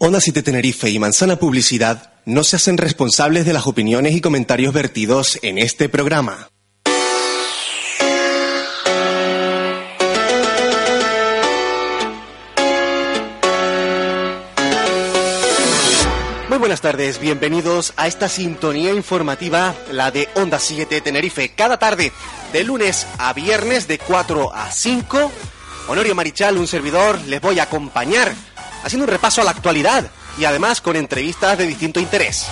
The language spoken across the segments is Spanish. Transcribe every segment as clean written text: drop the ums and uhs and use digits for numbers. Onda 7 Tenerife y Manzana Publicidad no se hacen responsables de las opiniones y comentarios vertidos en este programa. Muy buenas tardes, bienvenidos a esta sintonía informativa, la de Onda 7 Tenerife. Cada tarde, de lunes a viernes, de 4 a 5, Honorio Marichal, un servidor, les voy a acompañar haciendo un repaso a la actualidad y además con entrevistas de distinto interés.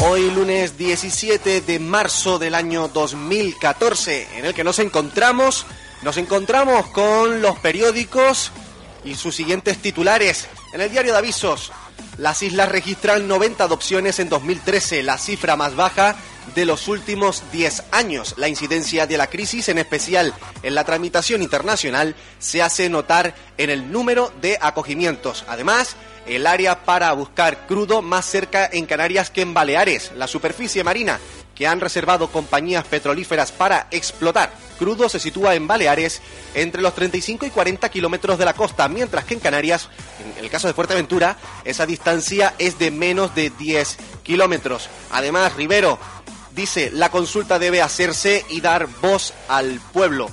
Hoy lunes 17 de marzo del año 2014, en el que nos encontramos con los periódicos y sus siguientes titulares. En el Diario de Avisos, las islas registran 90 adopciones en 2013, la cifra más baja de los últimos 10 años. La incidencia de la crisis, en especial en la tramitación internacional, se hace notar en el número de acogimientos. Además, el área para buscar crudo más cerca en Canarias que en Baleares. La superficie marina que han reservado compañías petrolíferas para explotar crudo se sitúa en Baleares entre los 35 y 40 kilómetros de la costa, mientras que en Canarias, en el caso de Fuerteventura, esa distancia es de menos de 10 kilómetros. Además, Rivero dice, la consulta debe hacerse y dar voz al pueblo.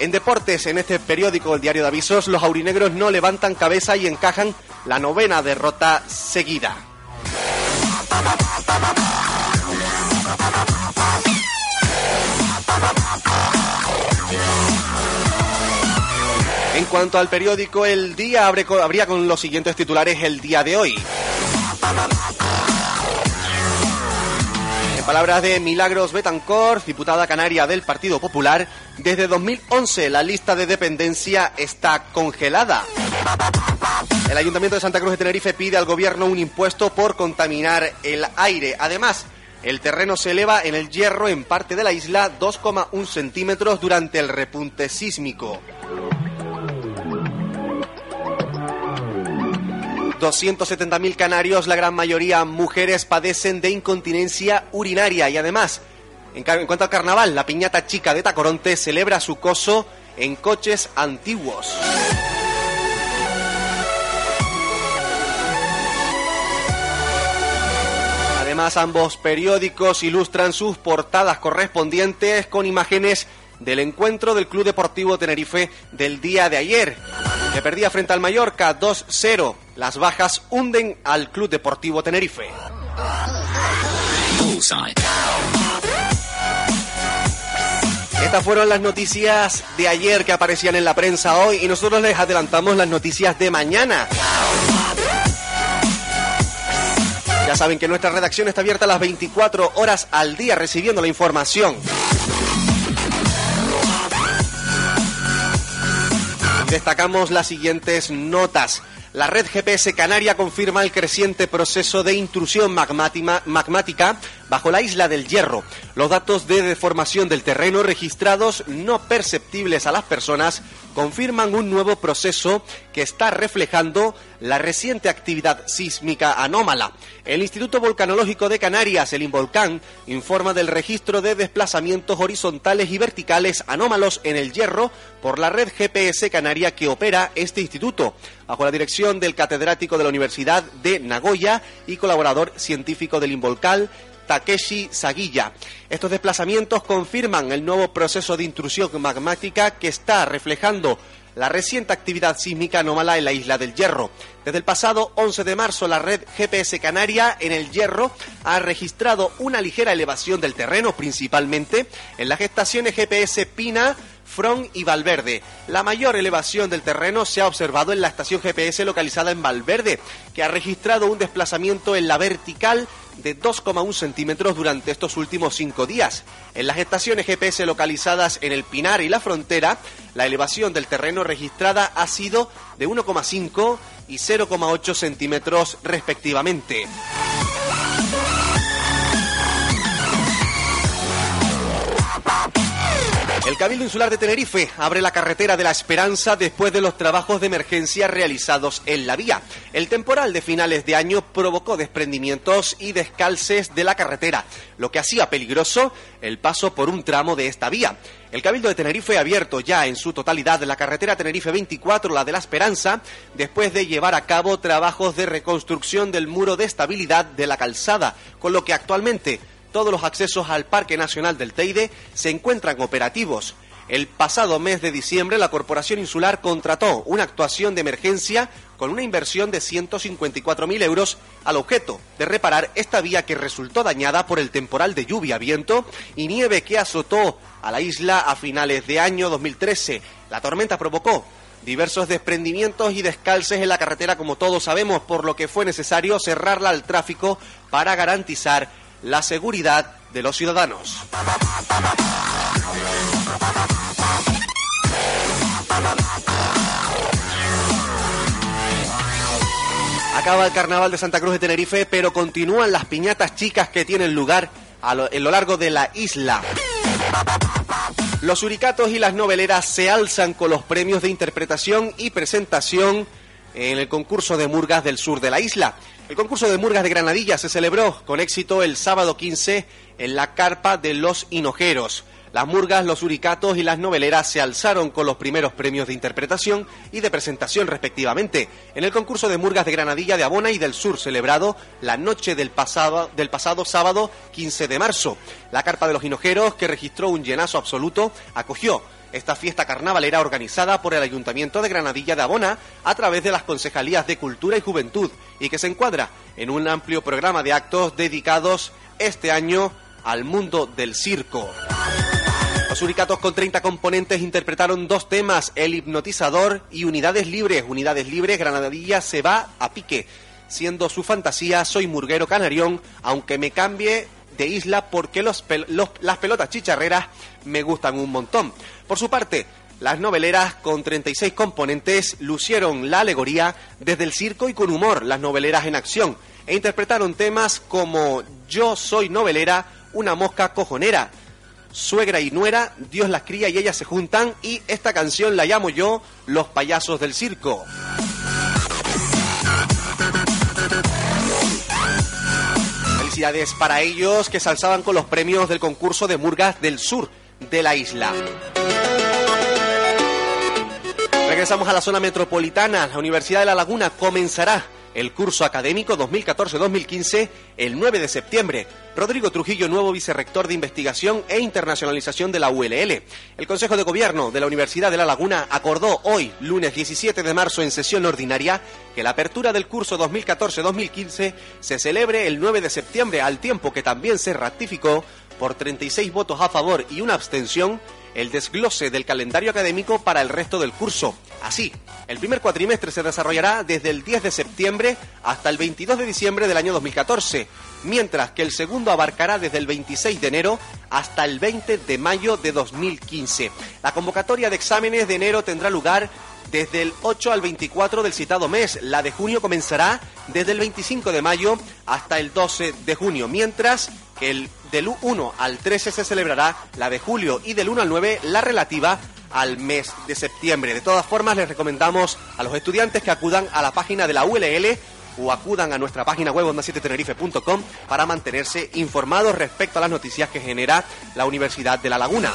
En deportes, en este periódico, el Diario de Avisos, los aurinegros no levantan cabeza y encajan la 9ª derrota seguida. En cuanto al periódico El Día, abría con los siguientes titulares el día de hoy. En palabras de Milagros Betancor, diputada canaria del Partido Popular, desde 2011 la lista de dependencia está congelada. El Ayuntamiento de Santa Cruz de Tenerife pide al gobierno un impuesto por contaminar el aire. Además, el terreno se eleva en El Hierro, en parte de la isla, 2,1 centímetros durante el repunte sísmico. 270.000 canarios, la gran mayoría mujeres, padecen de incontinencia urinaria. Y además, en cuanto al carnaval, la piñata chica de Tacoronte celebra su coso en coches antiguos. Además, ambos periódicos ilustran sus portadas correspondientes con imágenes del encuentro del Club Deportivo Tenerife del día de ayer, que perdía frente al Mallorca 2-0. Las bajas hunden al Club Deportivo Tenerife. Estas fueron las noticias de ayer que aparecían en la prensa hoy, y nosotros les adelantamos las noticias de mañana. Ya saben que nuestra redacción está abierta las 24 horas al día, recibiendo la información. Destacamos las siguientes notas. La red GPS canaria confirma el creciente proceso de intrusión magmática bajo la isla del Hierro. Los datos de deformación del terreno registrados, no perceptibles a las personas, confirman un nuevo proceso que está reflejando la reciente actividad sísmica anómala. El Instituto Volcanológico de Canarias, el Involcán, informa del registro de desplazamientos horizontales y verticales anómalos en el Hierro por la red GPS canaria que opera este instituto, bajo la dirección del catedrático de la Universidad de Nagoya y colaborador científico del Involcán, Takeshi Saguilla. Estos desplazamientos confirman el nuevo proceso de intrusión magmática que está reflejando la reciente actividad sísmica anómala en la isla del Hierro. Desde el pasado 11 de marzo, la red GPS canaria en el Hierro ha registrado una ligera elevación del terreno, principalmente en las estaciones GPS Pina, Front y Valverde. La mayor elevación del terreno se ha observado en la estación GPS localizada en Valverde, que ha registrado un desplazamiento en la vertical de 2,1 centímetros durante estos últimos 5 días. En las estaciones GPS localizadas en el Pinar y la Frontera, la elevación del terreno registrada ha sido de 1,5 y 0,8 centímetros respectivamente. El Cabildo Insular de Tenerife abre la carretera de La Esperanza después de los trabajos de emergencia realizados en la vía. El temporal de finales de año provocó desprendimientos y descalces de la carretera, lo que hacía peligroso el paso por un tramo de esta vía. El Cabildo de Tenerife ha abierto ya en su totalidad la carretera Tenerife 24, la de La Esperanza, después de llevar a cabo trabajos de reconstrucción del muro de estabilidad de la calzada, con lo que actualmente todos los accesos al Parque Nacional del Teide se encuentran operativos. El pasado mes de diciembre, la Corporación Insular contrató una actuación de emergencia con una inversión de 154.000 euros al objeto de reparar esta vía que resultó dañada por el temporal de lluvia, viento y nieve que azotó a la isla a finales de año 2013. La tormenta provocó diversos desprendimientos y descalces en la carretera, como todos sabemos, por lo que fue necesario cerrarla al tráfico para garantizar la seguridad de los ciudadanos. Acaba el carnaval de Santa Cruz de Tenerife, pero continúan las piñatas chicas que tienen lugar a lo largo de la isla. Los suricatos y las noveleras se alzan con los premios de interpretación y presentación en el concurso de murgas del sur de la isla. El concurso de murgas de Granadilla se celebró con éxito el sábado 15 en la Carpa de los Hinojeros. Las murgas, los suricatos y las noveleras se alzaron con los primeros premios de interpretación y de presentación respectivamente en el concurso de murgas de Granadilla de Abona y del Sur, celebrado la noche del pasado sábado 15 de marzo. La Carpa de los Hinojeros, que registró un llenazo absoluto, acogió esta fiesta carnavalera organizada por el Ayuntamiento de Granadilla de Abona a través de las Concejalías de Cultura y Juventud, y que se encuadra en un amplio programa de actos dedicados este año al mundo del circo. Los suricatos con 30 componentes interpretaron 2 temas, El Hipnotizador y Unidades Libres. Unidades Libres, Granadilla se va a pique, siendo su fantasía Soy murguero canarión, aunque me cambie de isla porque las pelotas chicharreras me gustan un montón. Por su parte, las noveleras con 36 componentes lucieron la alegoría desde el circo y con humor, las noveleras en acción, e interpretaron temas como Yo soy novelera, Una mosca cojonera, Suegra y nuera, Dios las cría y ellas se juntan, y esta canción la llamo yo, Los payasos del circo. Felicidades para ellos, que se alzaban con los premios del concurso de murgas del sur de la isla. Regresamos a la zona metropolitana. La Universidad de La Laguna comenzará el curso académico 2014-2015 el 9 de septiembre. Rodrigo Trujillo, nuevo vicerrector de Investigación e Internacionalización de la ULL. El Consejo de Gobierno de la Universidad de La Laguna acordó hoy, lunes 17 de marzo, en sesión ordinaria, que la apertura del curso 2014-2015 se celebre el 9 de septiembre, al tiempo que también se ratificó por 36 votos a favor y una abstención el desglose del calendario académico para el resto del curso. Así, el primer cuatrimestre se desarrollará desde el 10 de septiembre hasta el 22 de diciembre del año 2014, mientras que el segundo abarcará desde el 26 de enero hasta el 20 de mayo de 2015. La convocatoria de exámenes de enero tendrá lugar desde el 8 al 24 del citado mes. La de junio comenzará desde el 25 de mayo hasta el 12 de junio, mientras que del 1 al 13 se celebrará la de julio y del 1 al 9 la relativa al mes de septiembre. De todas formas, les recomendamos a los estudiantes que acudan a la página de la ULL o acudan a nuestra página web ondasietetenerife.com para mantenerse informados respecto a las noticias que genera la Universidad de La Laguna.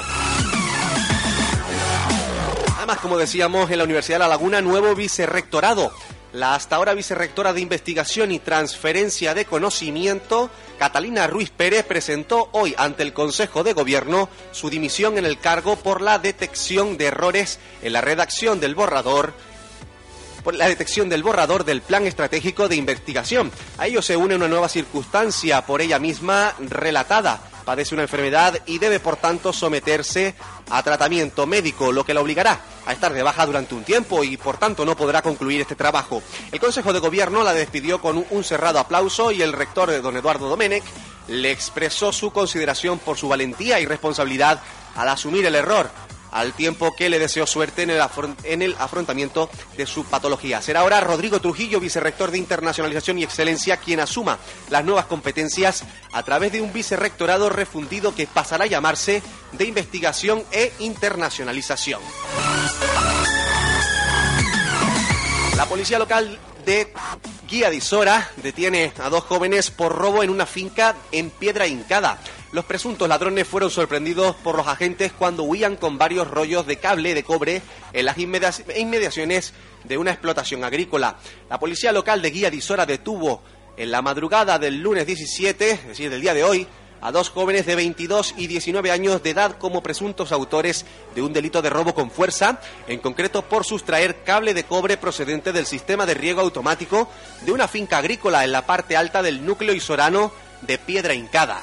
Además, como decíamos, en la Universidad de La Laguna, nuevo vicerrectorado. La hasta ahora vicerrectora de Investigación y Transferencia de Conocimiento, Catalina Ruiz Pérez, presentó hoy ante el Consejo de Gobierno su dimisión en el cargo por la detección de errores en la redacción del borrador, por la detección del borrador del Plan Estratégico de Investigación. A ello se une una nueva circunstancia por ella misma relatada, padece una enfermedad y debe por tanto someterse a tratamiento médico, lo que la obligará a estar de baja durante un tiempo y por tanto no podrá concluir este trabajo. El Consejo de Gobierno la despidió con un cerrado aplauso y el rector, don Eduardo Doménech, le expresó su consideración por su valentía y responsabilidad al asumir el error, al tiempo que le deseó suerte en el afrontamiento de su patología. Será ahora Rodrigo Trujillo, vicerrector de Internacionalización y Excelencia, quien asuma las nuevas competencias a través de un vicerrectorado refundido que pasará a llamarse de Investigación e Internacionalización. La policía local de Guía de Isora detiene a dos jóvenes por robo en una finca en Piedra Hincada. Los presuntos ladrones fueron sorprendidos por los agentes cuando huían con varios rollos de cable de cobre en las inmediaciones de una explotación agrícola. La policía local de Guía de Isora detuvo en la madrugada del lunes 17, es decir, del día de hoy, a dos jóvenes de 22 y 19 años de edad como presuntos autores de un delito de robo con fuerza, en concreto por sustraer cable de cobre procedente del sistema de riego automático de una finca agrícola en la parte alta del núcleo isorano de Piedra Hincada.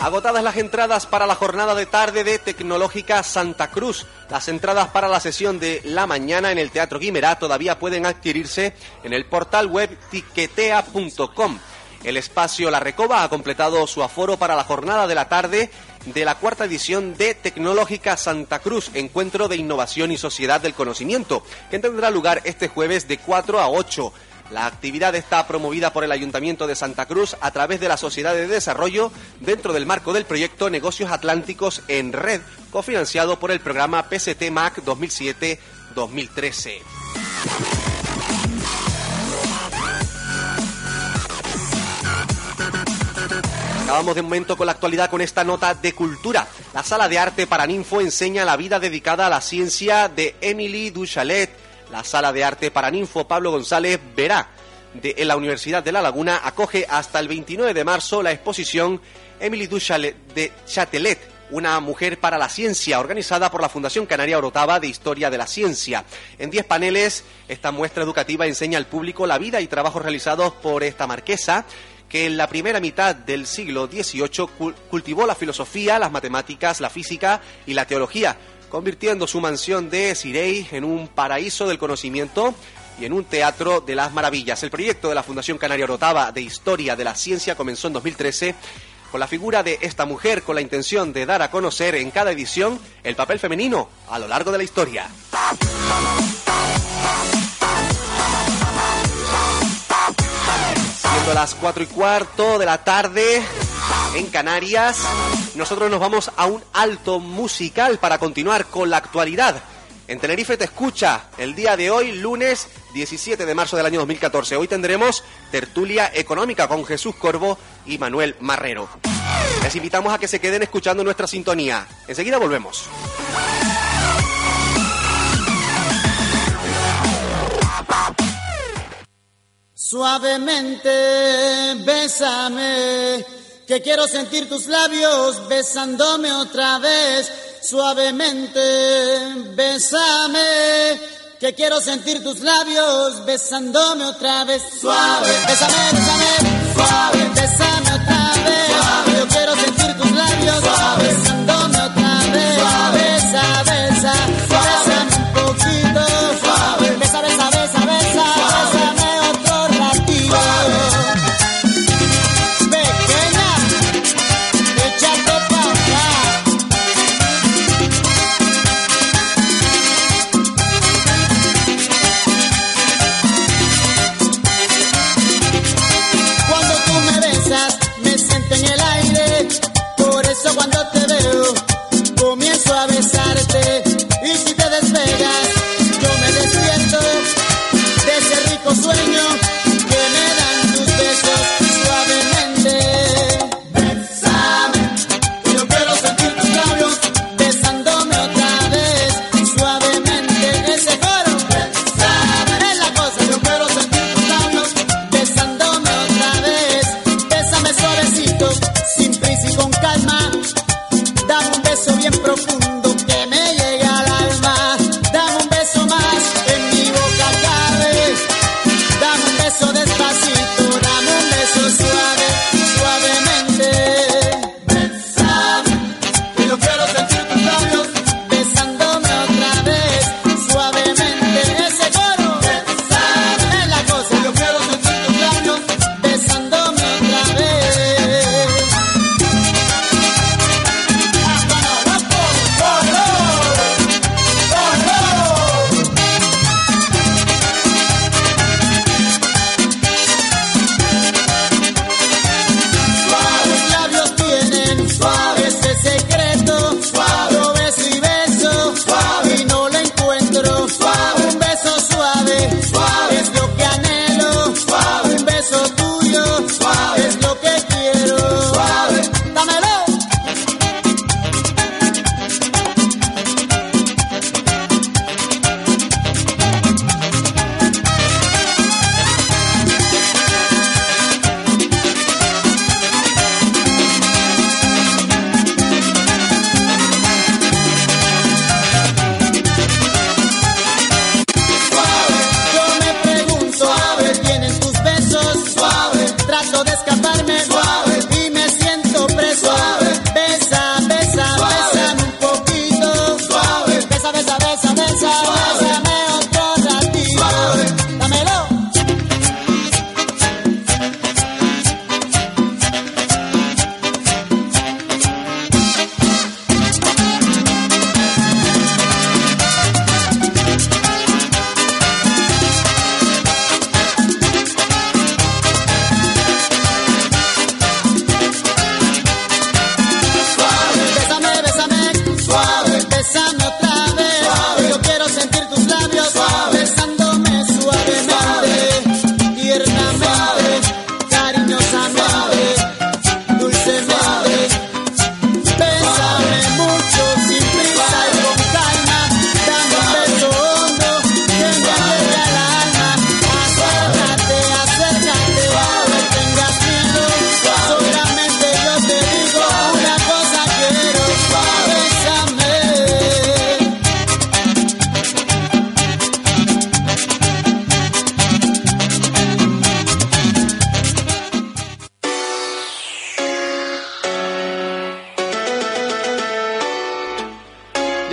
Agotadas las entradas para la jornada de tarde de Tecnológica Santa Cruz. Las entradas para la sesión de la mañana en el Teatro Guimerá todavía pueden adquirirse en el portal web tiquetea.com. El espacio La Recoba ha completado su aforo para la jornada de la tarde de la cuarta edición de Tecnológica Santa Cruz, Encuentro de Innovación y Sociedad del Conocimiento, que tendrá lugar este jueves de 4 a 8. La actividad está promovida por el Ayuntamiento de Santa Cruz a través de la Sociedad de Desarrollo dentro del marco del proyecto Negocios Atlánticos en Red, cofinanciado por el programa PCT MAC 2007-2013. Acabamos de momento con la actualidad con esta nota de cultura. La Sala de Arte Paraninfo enseña la vida dedicada a la ciencia de Émilie du Chaillet. La Sala de Arte Paraninfo Pablo González Verá en la Universidad de La Laguna acoge hasta el 29 de marzo la exposición Émilie du Châtelet, una mujer para la ciencia, organizada por la Fundación Canaria Orotava de Historia de la Ciencia. En 10 paneles, esta muestra educativa enseña al público la vida y trabajos realizados por esta marquesa, que en la primera mitad del siglo XVIII cultivó la filosofía, las matemáticas, la física y la teología, convirtiendo su mansión de Sirey en un paraíso del conocimiento y en un teatro de las maravillas. El proyecto de la Fundación Canaria Orotava de Historia de la Ciencia comenzó en 2013 con la figura de esta mujer, con la intención de dar a conocer en cada edición el papel femenino a lo largo de la historia. Siendo las 4:15 de la tarde en Canarias, nosotros nos vamos a un alto musical para continuar con la actualidad. En Tenerife te escucha el día de hoy, lunes 17 de marzo del año 2014. Hoy tendremos tertulia económica con Jesús Corbo y Manuel Marrero. Les invitamos a que se queden escuchando nuestra sintonía. Enseguida volvemos. Suavemente, bésame, que quiero sentir tus labios besándome otra vez. Suavemente, bésame, que quiero sentir tus labios besándome otra vez. Suave, bésame, bésame, suave, bésame otra vez. Suave, yo quiero sentir tus labios suave, besándome otra vez. Suave, besa, besa, bésame un poquito. Suave, besa, besa, besa, besa, bésame otro ratito. Suave. That's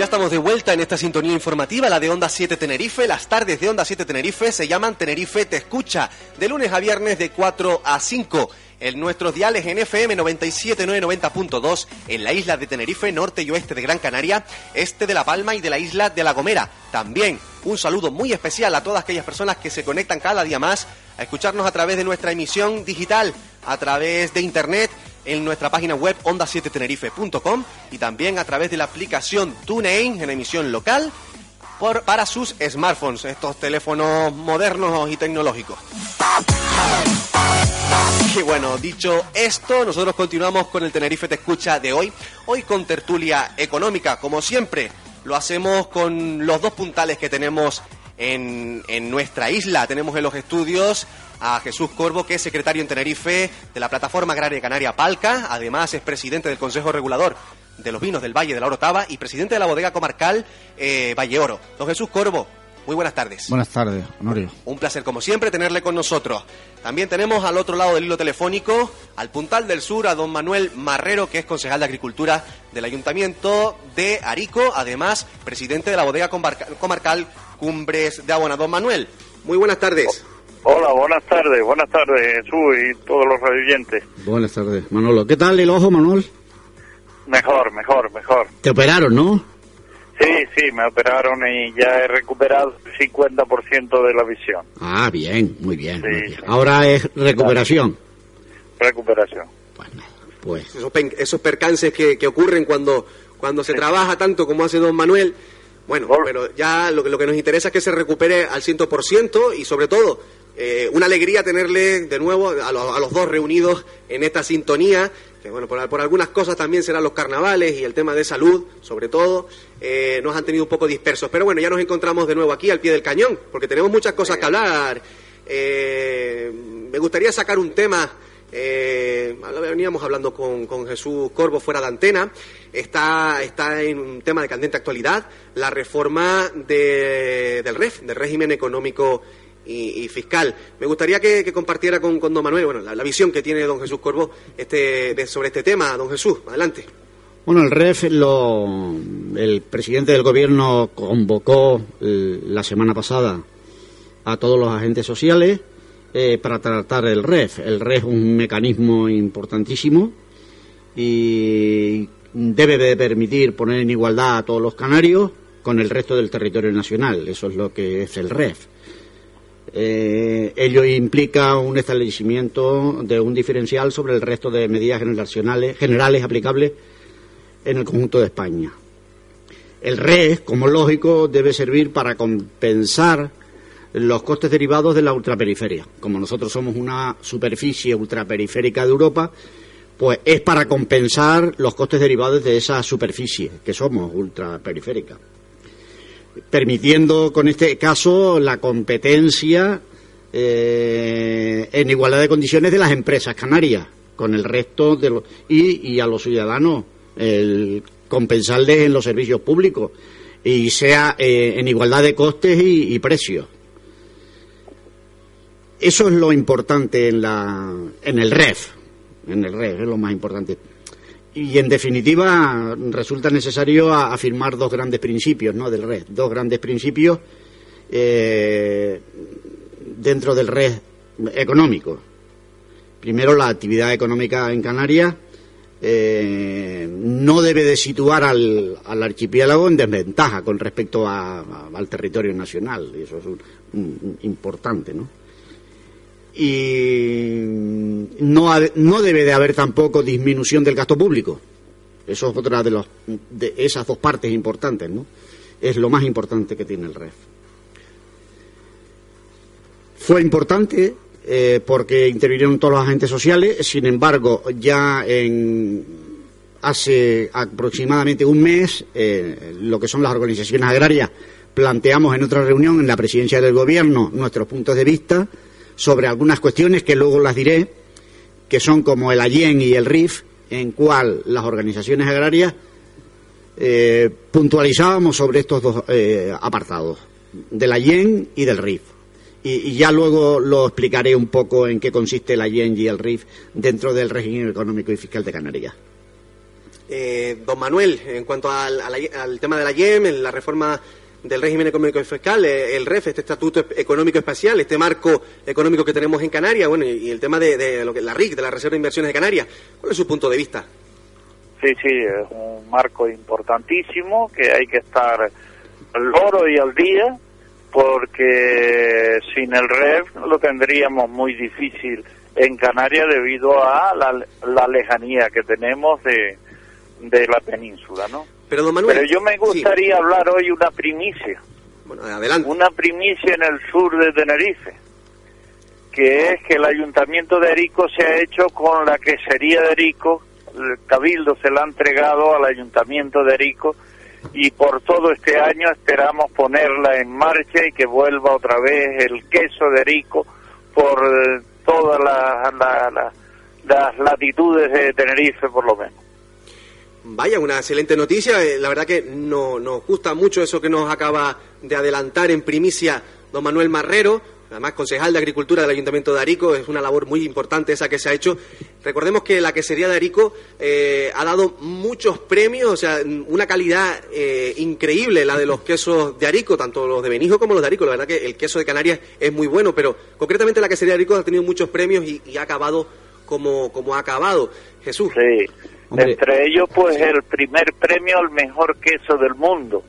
Ya estamos de vuelta en esta sintonía informativa, la de Onda 7 Tenerife. Las tardes de Onda 7 Tenerife se llaman Tenerife Te Escucha, de lunes a viernes de 4 a 5. En nuestros diales en FM 97.990.2, en la isla de Tenerife, norte y oeste de Gran Canaria, este de La Palma y de la isla de La Gomera. También un saludo muy especial a todas aquellas personas que se conectan cada día más a escucharnos a través de nuestra emisión digital, a través de internet, en nuestra página web ondasietetenerife.com y también a través de la aplicación TuneIn en emisión local para sus smartphones, estos teléfonos modernos y tecnológicos. Y bueno, dicho esto, nosotros continuamos con el Tenerife Te Escucha de hoy. Hoy con tertulia económica, como siempre, lo hacemos con los dos puntales que tenemos en nuestra isla. Tenemos en los estudios a Jesús Corbo, que es secretario en Tenerife de la plataforma agraria canaria Palca. Además es presidente del Consejo Regulador de los Vinos del Valle de la Orotava y presidente de la bodega comarcal Valle Oro. Don Jesús Corbo, muy buenas tardes. Buenas tardes, Honorio. Un placer, como siempre, tenerle con nosotros. También tenemos al otro lado del hilo telefónico, al puntal del sur, a don Manuel Marrero, que es concejal de Agricultura del Ayuntamiento de Arico, además presidente de la bodega comarcal Cumbres de Abona. Don Manuel, muy buenas tardes. Hola, buenas tardes, Jesús y todos los radioyentes. Buenas tardes, Manolo. ¿Qué tal el ojo, Manuel? Mejor. Te operaron, ¿no? Sí, me operaron y ya he recuperado el 50% de la visión. Ah, bien, muy bien. Sí, muy bien. Sí. Ahora es recuperación. Recuperación. Pues. Esos percances que ocurren cuando se trabaja tanto como hace don Manuel. Bueno, pero ya lo que nos interesa es que se recupere al 100% y sobre todo, una alegría tenerle de nuevo a los dos reunidos en esta sintonía, que bueno, por algunas cosas también serán los carnavales y el tema de salud, sobre todo, nos han tenido un poco dispersos. Pero bueno, ya nos encontramos de nuevo aquí al pie del cañón, porque tenemos muchas cosas que hablar. Me gustaría sacar un tema. Veníamos hablando con Jesús Corbo fuera de antena. Está en un tema de candente actualidad, la reforma del REF, del régimen económico y fiscal. Me gustaría que compartiera con don Manuel, bueno, la visión que tiene don Jesús Corbo sobre este tema. Don Jesús, adelante. Bueno, el REF, el presidente del gobierno convocó la semana pasada a todos los agentes sociales para tratar el REF. El REF es un mecanismo importantísimo y debe de permitir poner en igualdad a todos los canarios con el resto del territorio nacional. Eso es lo que es el REF. Ello implica un establecimiento de un diferencial sobre el resto de medidas generales aplicables en el conjunto de España. El REF, como lógico, debe servir para compensar los costes derivados de la ultraperiferia. Como nosotros somos una superficie ultraperiférica de Europa, pues es para compensar los costes derivados de esa superficie, que somos ultraperiférica, permitiendo con este caso la competencia en igualdad de condiciones de las empresas canarias con el resto de los y a los ciudadanos, el compensarles en los servicios públicos y sea en igualdad de costes y precios. Eso es lo importante en el REF, es lo más importante. Y en definitiva resulta necesario afirmar dos grandes principios, ¿no?, del REF, dos grandes principios dentro del REF económico. Primero, la actividad económica en Canarias no debe de situar al archipiélago en desventaja con respecto al territorio nacional. Eso es importante, ¿no? Y no debe de haber tampoco disminución del gasto público. Eso es otra de esas dos partes importantes, ¿no? Es lo más importante que tiene el REF. Fue importante porque intervinieron todos los agentes sociales. Sin embargo, ya hace aproximadamente un mes, lo que son las organizaciones agrarias, planteamos en otra reunión en la presidencia del gobierno nuestros puntos de vista sobre algunas cuestiones que luego las diré, que son como el AYEN y el RIF, en cual las organizaciones agrarias puntualizábamos sobre estos dos apartados, del AYEN y del RIF. Y ya luego lo explicaré un poco en qué consiste el AYEN y el RIF dentro del régimen económico y fiscal de Canarias. Don Manuel, en cuanto al tema de la AYEN, la reforma del régimen económico y fiscal, el REF, este estatuto económico espacial, este marco económico que tenemos en Canarias, bueno, y el tema de lo que la RIF, de la Reserva de Inversiones de Canarias, ¿cuál es su punto de vista? Sí, es un marco importantísimo que hay que estar al loro y al día, porque sin el REF lo tendríamos muy difícil en Canarias debido a la lejanía que tenemos de la península, ¿no? Pero, don Manuel, pero yo me gustaría hablar hoy una primicia. Bueno, adelante. Una primicia en el sur de Tenerife, que es que el Ayuntamiento de Arico se ha hecho con la quesería de Arico, el Cabildo se la ha entregado al Ayuntamiento de Arico, y por todo este año esperamos ponerla en marcha y que vuelva otra vez el queso de Arico por todas las latitudes de Tenerife, por lo menos. Vaya, una excelente noticia. La verdad que nos gusta mucho eso que nos acaba de adelantar en primicia don Manuel Marrero, además concejal de Agricultura del Ayuntamiento de Arico. Es una labor muy importante esa que se ha hecho. Recordemos que la quesería de Arico ha dado muchos premios, o sea, una calidad increíble la de los quesos de Arico, tanto los de Benijo como los de Arico. La verdad que el queso de Canarias es muy bueno, pero concretamente la quesería de Arico ha tenido muchos premios y ha acabado como ha acabado. Jesús. Sí. Hombre. Entre ellos, pues, el primer premio al mejor queso del mundo.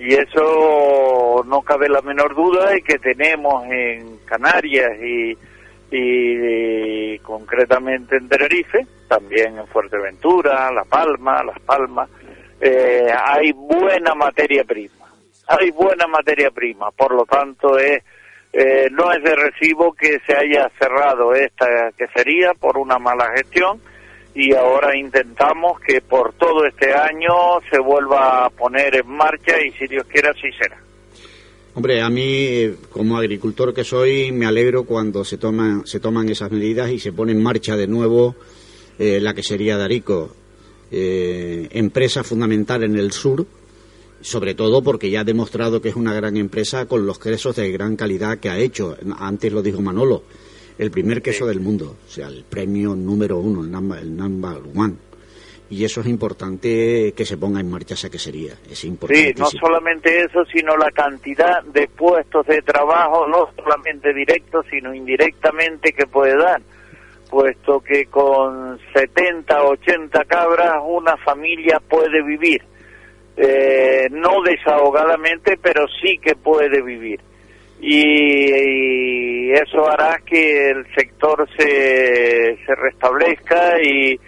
Y eso no cabe la menor duda de que tenemos en Canarias y concretamente en Tenerife, también en Fuerteventura, La Palma, Las Palmas. Hay buena materia prima, por lo tanto no es de recibo que se haya cerrado esta quesería por una mala gestión. Y ahora intentamos que por todo este año se vuelva a poner en marcha y si Dios quiere así será. Hombre, a mí como agricultor que soy me alegro cuando se toman esas medidas y se pone en marcha de nuevo la quesería de Arico, empresa fundamental en el sur, sobre todo porque ya ha demostrado que es una gran empresa con los quesos de gran calidad que ha hecho. Antes lo dijo Manolo. El primer queso del mundo, o sea, el premio número uno, el number one. Y eso es importante que se ponga en marcha esa quesería. Es importante. Sí, no solamente eso, sino la cantidad de puestos de trabajo, no solamente directos, sino indirectamente que puede dar. Puesto que con 70, 80 cabras una familia puede vivir. No desahogadamente, pero sí que puede vivir. Y eso hará que el sector se restablezca y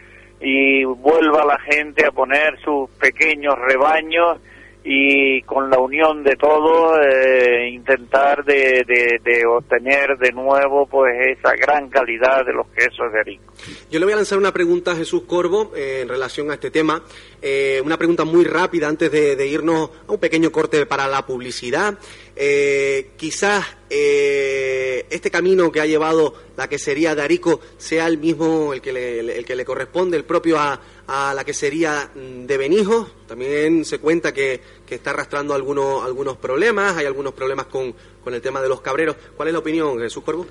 vuelva la gente a poner sus pequeños rebaños y con la unión de todos intentar de obtener de nuevo pues esa gran calidad de los quesos de Arico. Yo le voy a lanzar una pregunta a Jesús Corbo en relación a este tema, una pregunta muy rápida antes de irnos a un pequeño corte para la publicidad. Quizás este camino que ha llevado la quesería de Arico sea el mismo el que le corresponde, el propio a la quesería de Benijo. También se cuenta que está arrastrando algunos problemas, hay algunos problemas con el tema de los cabreros. ¿Cuál es la opinión, Jesús Corbo?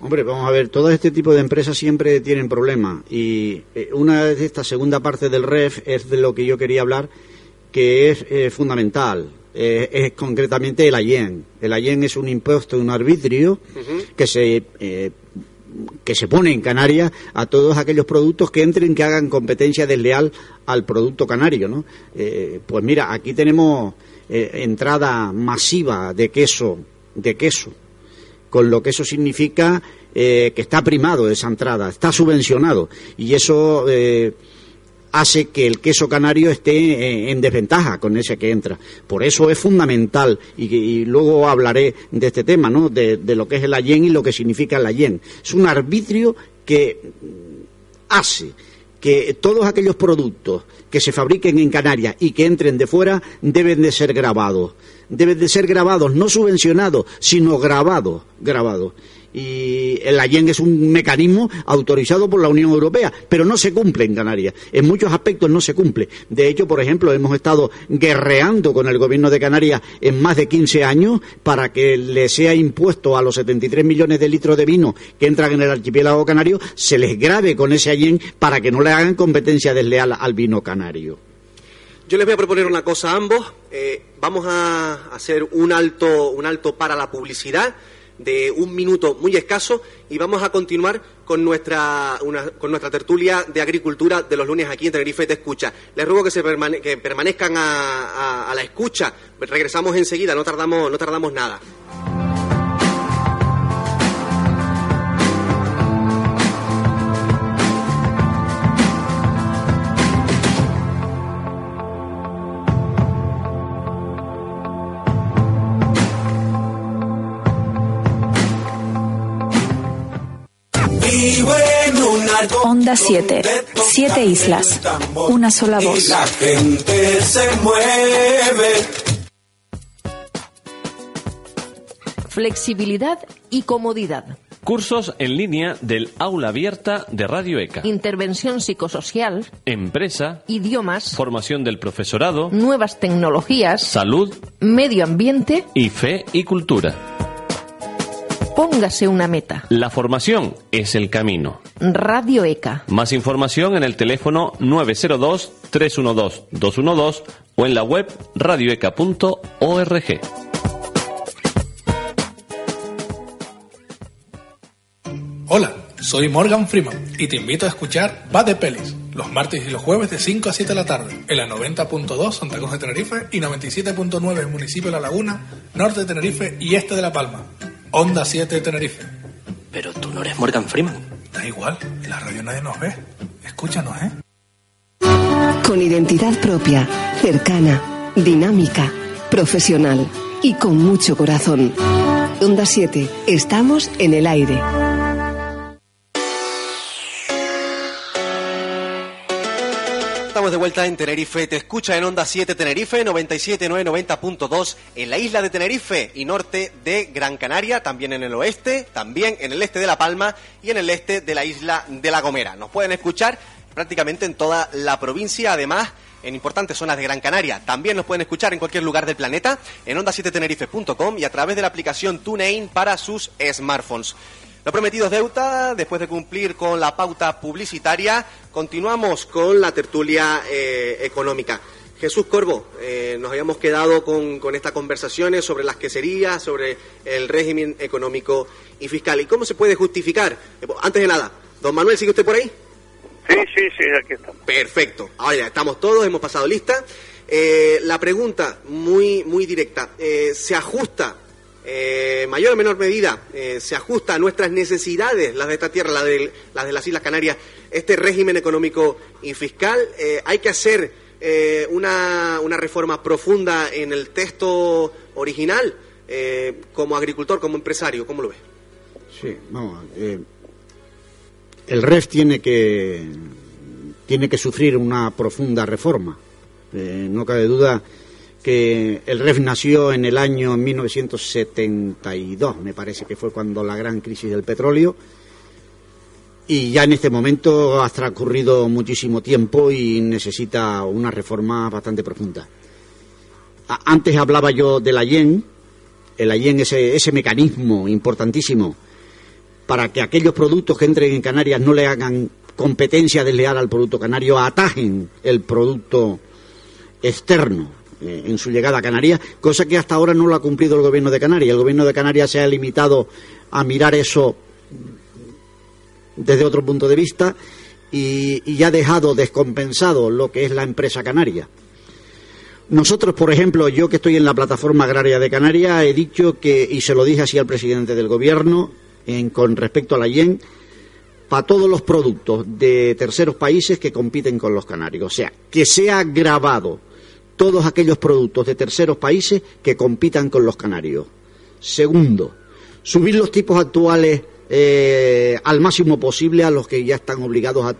Hombre, vamos a ver, todo este tipo de empresas siempre tienen problemas y una de esta segunda parte del REF es de lo que yo quería hablar, que es fundamental. Es concretamente el AYEN. El AYEN es un impuesto, un arbitrio que se pone en Canarias a todos aquellos productos que entren, que hagan competencia desleal al producto canario, ¿no? Pues mira, aquí tenemos entrada masiva de queso, con lo que eso significa que está primado esa entrada, está subvencionado, y eso hace que el queso canario esté en desventaja con ese que entra. Por eso es fundamental, y luego hablaré de este tema, ¿no?, de lo que es el AYEN y lo que significa el AYEN. Es un arbitrio que hace que todos aquellos productos que se fabriquen en Canarias y que entren de fuera deben de ser grabados. Deben de ser grabados, no subvencionados, sino grabados. Y el AYEN es un mecanismo autorizado por la Unión Europea, pero no se cumple en Canarias. En muchos aspectos no se cumple. De hecho, por ejemplo, hemos estado guerreando con el Gobierno de Canarias en más de 15 años para que le sea impuesto a los 73 millones de litros de vino que entran en el archipiélago canario, se les grave con ese AYEN para que no le hagan competencia desleal al vino canario. Yo les voy a proponer una cosa a ambos. Vamos a hacer un alto para la publicidad de un minuto muy escaso y vamos a continuar con nuestra tertulia de agricultura de los lunes aquí en Tenerife Te Escucha. Les ruego que permanezcan a la escucha. Regresamos enseguida, no tardamos nada. Onda 7, 7 islas, una sola voz. La gente se mueve. Flexibilidad y comodidad. Cursos en línea del aula abierta de Radio ECA. Intervención psicosocial. Empresa. Idiomas. Formación del profesorado. Nuevas tecnologías. Salud. Medio ambiente. Y fe y cultura. Póngase una meta. La formación es el camino. Radio ECA. Más información en el teléfono 902-312-212 o en la web radioeca.org. Hola, soy Morgan Freeman y te invito a escuchar Va de Pelis, los martes y los jueves de 5 a 7 de la tarde, en la 90.2 Santa Cruz de Tenerife y 97.9 en municipio de La Laguna, norte de Tenerife y este de La Palma. Onda 7 Tenerife. Pero tú no eres Morgan Freeman. Da igual, en la radio nadie nos ve. Escúchanos, ¿eh? Con identidad propia, cercana, dinámica, profesional y con mucho corazón. Onda 7, estamos en el aire. Estamos de vuelta en Tenerife Te Escucha en Onda 7 Tenerife, 97.9, 90.2 en la isla de Tenerife y norte de Gran Canaria, también en el oeste, también en el este de La Palma y en el este de la isla de La Gomera. Nos pueden escuchar prácticamente en toda la provincia, además en importantes zonas de Gran Canaria. También nos pueden escuchar en cualquier lugar del planeta en ondasietetenerife.com y a través de la aplicación TuneIn para sus smartphones. Lo prometido es deuda. Después de cumplir con la pauta publicitaria, continuamos con la tertulia económica. Jesús Corbo, nos habíamos quedado con estas conversaciones sobre las queserías, sobre el régimen económico y fiscal. ¿Y cómo se puede justificar? Antes de nada, don Manuel, ¿sigue usted por ahí? Sí, aquí estamos. Perfecto. Ahora ya estamos todos, hemos pasado lista. La pregunta, muy directa, ¿se ajusta? Mayor o menor medida se ajusta a nuestras necesidades, las de esta tierra, las de las Islas Canarias, este régimen económico y fiscal. Hay que hacer una reforma profunda en el texto original, como agricultor, como empresario, ¿cómo lo ves? Sí, vamos, el REF tiene que sufrir una profunda reforma, no cabe duda que el REF nació en el año 1972, me parece que fue cuando la gran crisis del petróleo, y ya en este momento ha transcurrido muchísimo tiempo y necesita una reforma bastante profunda. Antes hablaba yo del AYEN, el AYEN es ese mecanismo importantísimo para que aquellos productos que entren en Canarias no le hagan competencia desleal al producto canario, atajen el producto externo en su llegada a Canarias, cosa que hasta ahora no lo ha cumplido el Gobierno de Canarias. El Gobierno de Canarias se ha limitado a mirar eso desde otro punto de vista y ha dejado descompensado lo que es la empresa canaria. Nosotros, por ejemplo, yo que estoy en la plataforma agraria de Canarias, he dicho que, y se lo dije así al presidente del Gobierno, con respecto a la AYEN, para todos los productos de terceros países que compiten con los canarios, o sea, que sea grabado todos aquellos productos de terceros países que compitan con los canarios. Segundo, subir los tipos actuales al máximo posible a los que ya están obligados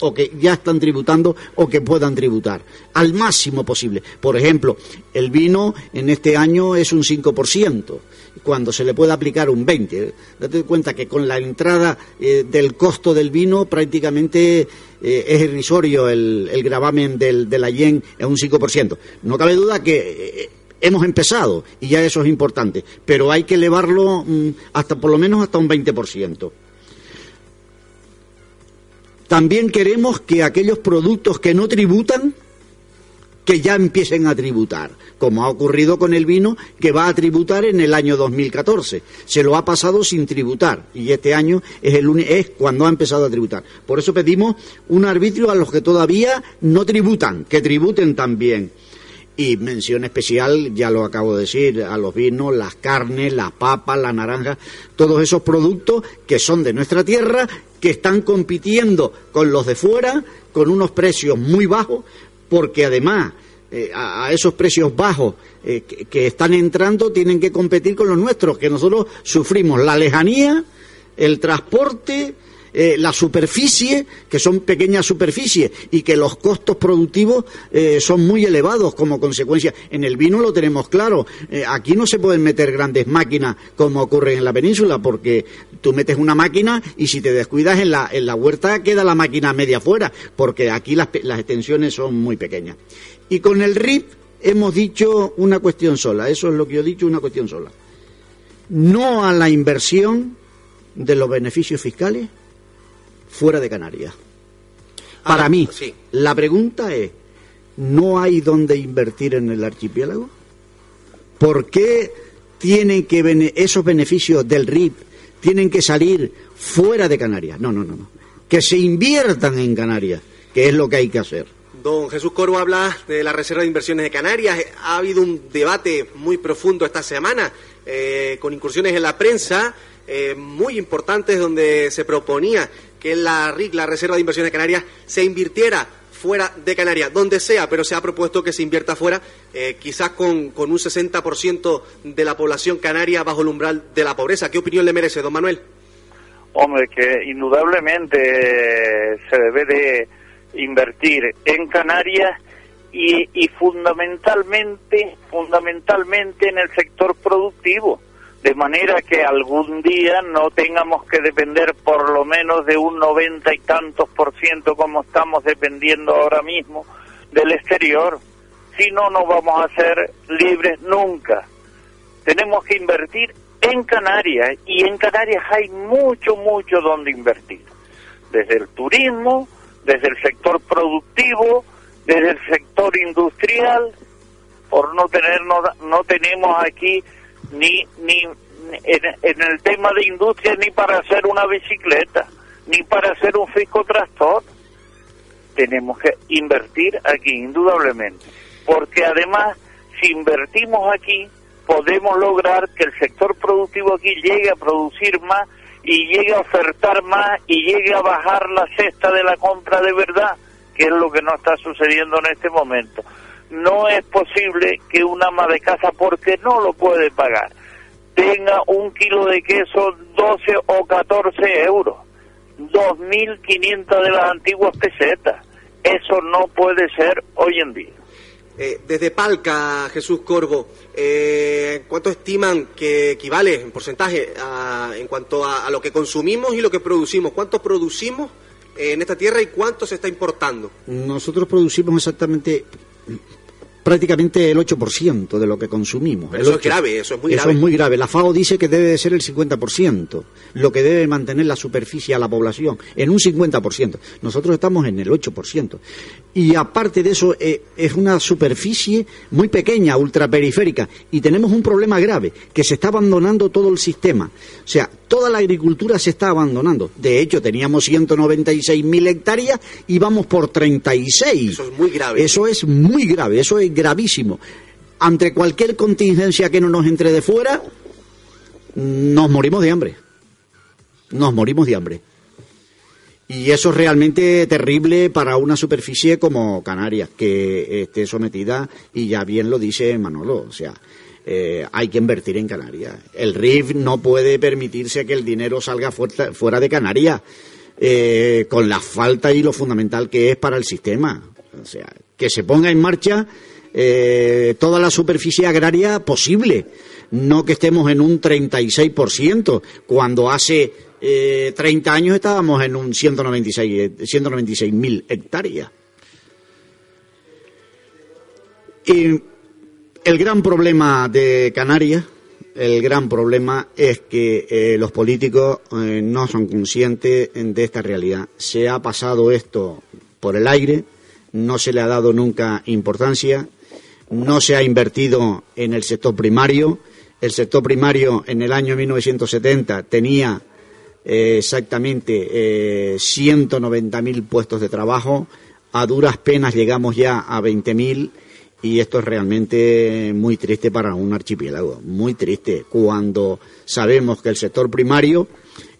o que ya están tributando o que puedan tributar, al máximo posible. Por ejemplo, el vino en este año es un 5%, cuando se le puede aplicar un 20%. Date cuenta que con la entrada del costo del vino prácticamente es irrisorio el gravamen del AYEN, es un 5%. No cabe duda que hemos empezado y ya eso es importante, pero hay que elevarlo hasta por lo menos hasta un 20%. También queremos que aquellos productos que no tributan, que ya empiecen a tributar, como ha ocurrido con el vino, que va a tributar en el año 2014. Se lo ha pasado sin tributar y este año es cuando ha empezado a tributar. Por eso pedimos un arbitrio a los que todavía no tributan, que tributen también. Y mención especial, ya lo acabo de decir, a los vinos, las carnes, las papas, las naranjas, todos esos productos que son de nuestra tierra, que están compitiendo con los de fuera, con unos precios muy bajos, porque además a esos precios bajos que están entrando tienen que competir con los nuestros, que nosotros sufrimos la lejanía, el transporte, la superficie, que son pequeñas superficies y que los costos productivos son muy elevados como consecuencia. En el vino lo tenemos claro, aquí no se pueden meter grandes máquinas como ocurre en la península, porque tú metes una máquina y si te descuidas en la huerta queda la máquina media fuera, porque aquí las extensiones son muy pequeñas. Y con el RIF hemos dicho una cuestión sola, eso es lo que yo he dicho, una cuestión sola: no a la inversión de los beneficios fiscales fuera de Canarias. Para mí, sí. La pregunta es, ¿no hay dónde invertir en el archipiélago? ¿Por qué tienen que esos beneficios del RIF tienen que salir fuera de Canarias? No. Que se inviertan en Canarias, que es lo que hay que hacer. Don Jesús Corbo habla de la Reserva de Inversiones de Canarias. Ha habido un debate muy profundo esta semana, con incursiones en la prensa muy importantes, donde se proponía que la RIF, la Reserva de Inversiones de Canarias, se invirtiera fuera de Canarias, donde sea, pero se ha propuesto que se invierta fuera, quizás con un 60% de la población canaria bajo el umbral de la pobreza. ¿Qué opinión le merece, don Manuel? Hombre, que indudablemente se debe de invertir en Canarias y fundamentalmente en el sector productivo, de manera que algún día no tengamos que depender por lo menos de un 90 y tantos % como estamos dependiendo ahora mismo del exterior. Si no, no vamos a ser libres nunca. Tenemos que invertir en Canarias, y en Canarias hay mucho donde invertir, desde el turismo, desde el sector productivo, desde el sector industrial. Por no tener, no tenemos aquí ni en el tema de industria ni para hacer una bicicleta, ni para hacer un fiscotractor. Tenemos que invertir aquí, indudablemente, porque además, si invertimos aquí, podemos lograr que el sector productivo aquí llegue a producir más y llegue a ofertar más y llegue a bajar la cesta de la compra de verdad, que es lo que no está sucediendo en este momento. No es posible que un ama de casa, porque no lo puede pagar, tenga un kilo de queso 12 o 14 euros, 2.500 de las antiguas pesetas. Eso no puede ser hoy en día. Desde Palca, Jesús Corbo, ¿cuánto estiman que equivale en porcentaje en cuanto a lo que consumimos y lo que producimos? ¿Cuánto producimos en esta tierra y cuánto se está importando? Nosotros producimos exactamente, prácticamente el 8% de lo que consumimos. Eso es grave, eso es muy grave. Eso es muy grave. La FAO dice que debe de ser el 50%, lo que debe mantener la superficie a la población, en un 50%. Nosotros estamos en el 8%. Y aparte de eso, es una superficie muy pequeña, ultraperiférica, y tenemos un problema grave, que se está abandonando todo el sistema. O sea, toda la agricultura se está abandonando. De hecho, teníamos 196.000 hectáreas y vamos por 36. Eso es muy grave. Eso es muy grave, eso es gravísimo. Ante cualquier contingencia que no nos entre de fuera, nos morimos de hambre. Nos morimos de hambre. Y eso es realmente terrible para una superficie como Canarias, que esté sometida, y ya bien lo dice Manolo, o sea, hay que invertir en Canarias. El RIF no puede permitirse que el dinero salga fuera de Canarias. con la falta y lo fundamental que es para el sistema. O sea, que se ponga en marcha toda la superficie agraria posible, no que estemos en un 36%, cuando hace 30 años estábamos en un 196.000 hectáreas. Y el gran problema de Canarias, el gran problema es que los políticos no son conscientes de esta realidad. Se ha pasado esto por el aire, no se le ha dado nunca importancia, no se ha invertido en el sector primario. El sector primario en el año 1970 tenía exactamente 190.000 puestos de trabajo, a duras penas llegamos ya a 20.000, y esto es realmente muy triste para un archipiélago, muy triste, cuando sabemos que el sector primario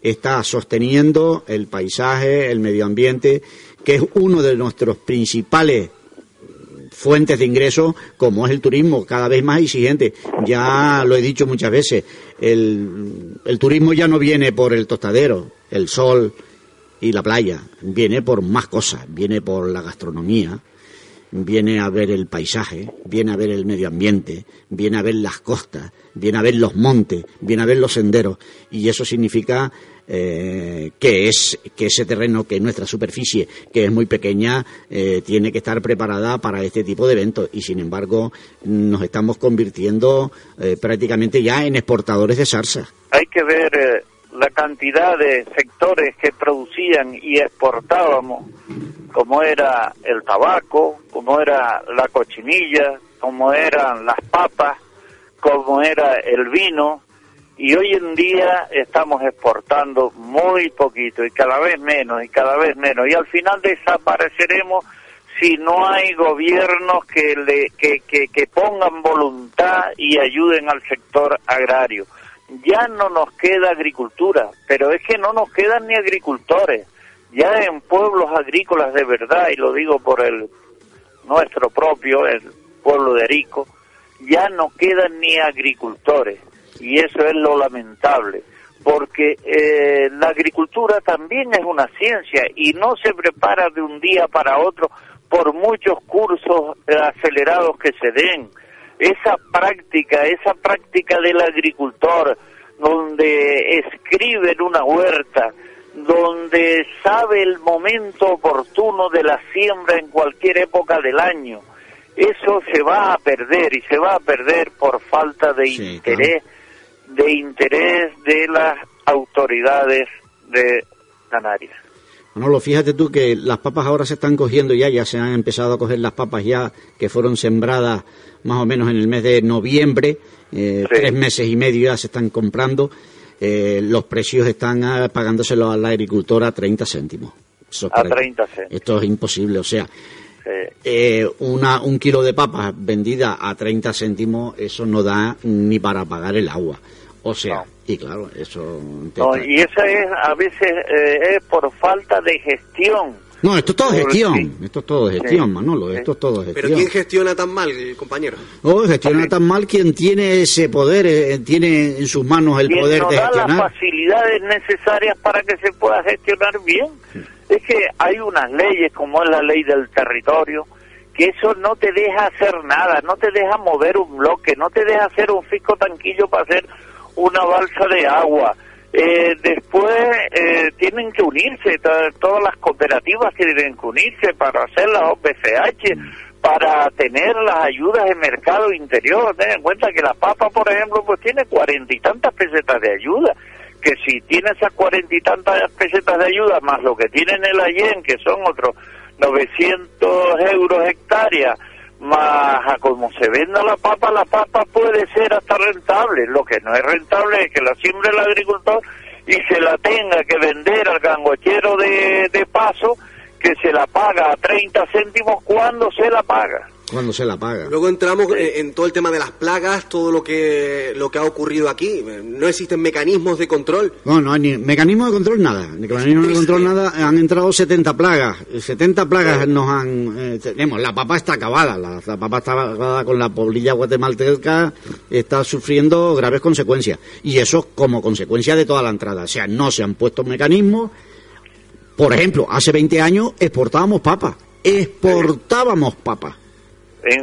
está sosteniendo el paisaje, el medio ambiente, que es uno de nuestros principales fuentes de ingresos, como es el turismo, cada vez más exigente. Ya lo he dicho muchas veces, el turismo ya no viene por el tostadero, el sol y la playa, viene por más cosas, viene por la gastronomía, viene a ver el paisaje, viene a ver el medio ambiente, viene a ver las costas, viene a ver los montes, viene a ver los senderos, y eso significa que ese terreno, que nuestra superficie, que es muy pequeña, tiene que estar preparada para este tipo de eventos, y sin embargo nos estamos convirtiendo prácticamente ya en exportadores de salsa. Hay que ver la cantidad de sectores que producían y exportábamos, como era el tabaco, como era la cochinilla, como eran las papas, como era el vino, y hoy en día estamos exportando muy poquito, y cada vez menos, y cada vez menos, y al final desapareceremos si no hay gobiernos que pongan voluntad y ayuden al sector agrario. Ya no nos queda agricultura, pero es que no nos quedan ni agricultores. Ya en pueblos agrícolas de verdad, y lo digo por el nuestro propio, el pueblo de Arico, ya no quedan ni agricultores, y eso es lo lamentable, porque la agricultura también es una ciencia y no se prepara de un día para otro por muchos cursos acelerados que se den. Esa práctica del agricultor, donde escribe en una huerta, donde sabe el momento oportuno de la siembra en cualquier época del año, eso se va a perder, y se va a perder por falta de interés de las autoridades de Canarias. Manolo, fíjate tú que las papas ahora se están cogiendo ya se han empezado a coger las papas ya que fueron sembradas más o menos en el mes de noviembre, 3 meses y medio ya se están comprando. Los precios están pagándoselo a la agricultora a 30 céntimos. A 30 céntimos. Esto es imposible, o sea, un kilo de papas vendida a 30 céntimos, eso no da ni para pagar el agua. O sea, no. Y claro, eso... y eso es, a veces es por falta de gestión. No, esto es todo gestión, Manolo, esto es todo gestión. Pero ¿quién gestiona tan mal, compañero? No, gestiona tan mal quien tiene ese poder, tiene en sus manos el poder de gestionar. Quien no da las facilidades necesarias para que se pueda gestionar bien. Es que hay unas leyes, como es la ley del territorio, que eso no te deja hacer nada, no te deja mover un bloque, no te deja hacer un fisco tanquillo para hacer una balsa de agua. Después tienen que unirse, todas las cooperativas tienen que unirse para hacer las OPCH, para tener las ayudas de mercado interior. Ten en cuenta que la papa, por ejemplo, pues tiene 40 y tantas pesetas de ayuda, que si tiene esas 40 y tantas pesetas de ayuda, más lo que tiene en el AYEN, que son otros 900 € hectárea, más a como se venda la papa puede ser hasta rentable. Lo que no es rentable es que la siembre el agricultor y se la tenga que vender al gangochero de paso, que se la paga a 30 céntimos cuando se la paga. Cuando se la paga. Luego entramos en todo el tema de las plagas, todo lo que ha ocurrido aquí. No existen mecanismos de control. No, no hay ni mecanismos de control, nada. Mecanismos de control, nada. Han entrado 70 plagas. 70 plagas nos han... tenemos. La papa está acabada. La papa está acabada con la poblilla guatemalteca. Está sufriendo graves consecuencias. Y eso como consecuencia de toda la entrada. O sea, no se han puesto mecanismos. Por ejemplo, hace 20 años exportábamos papas. Exportábamos papas.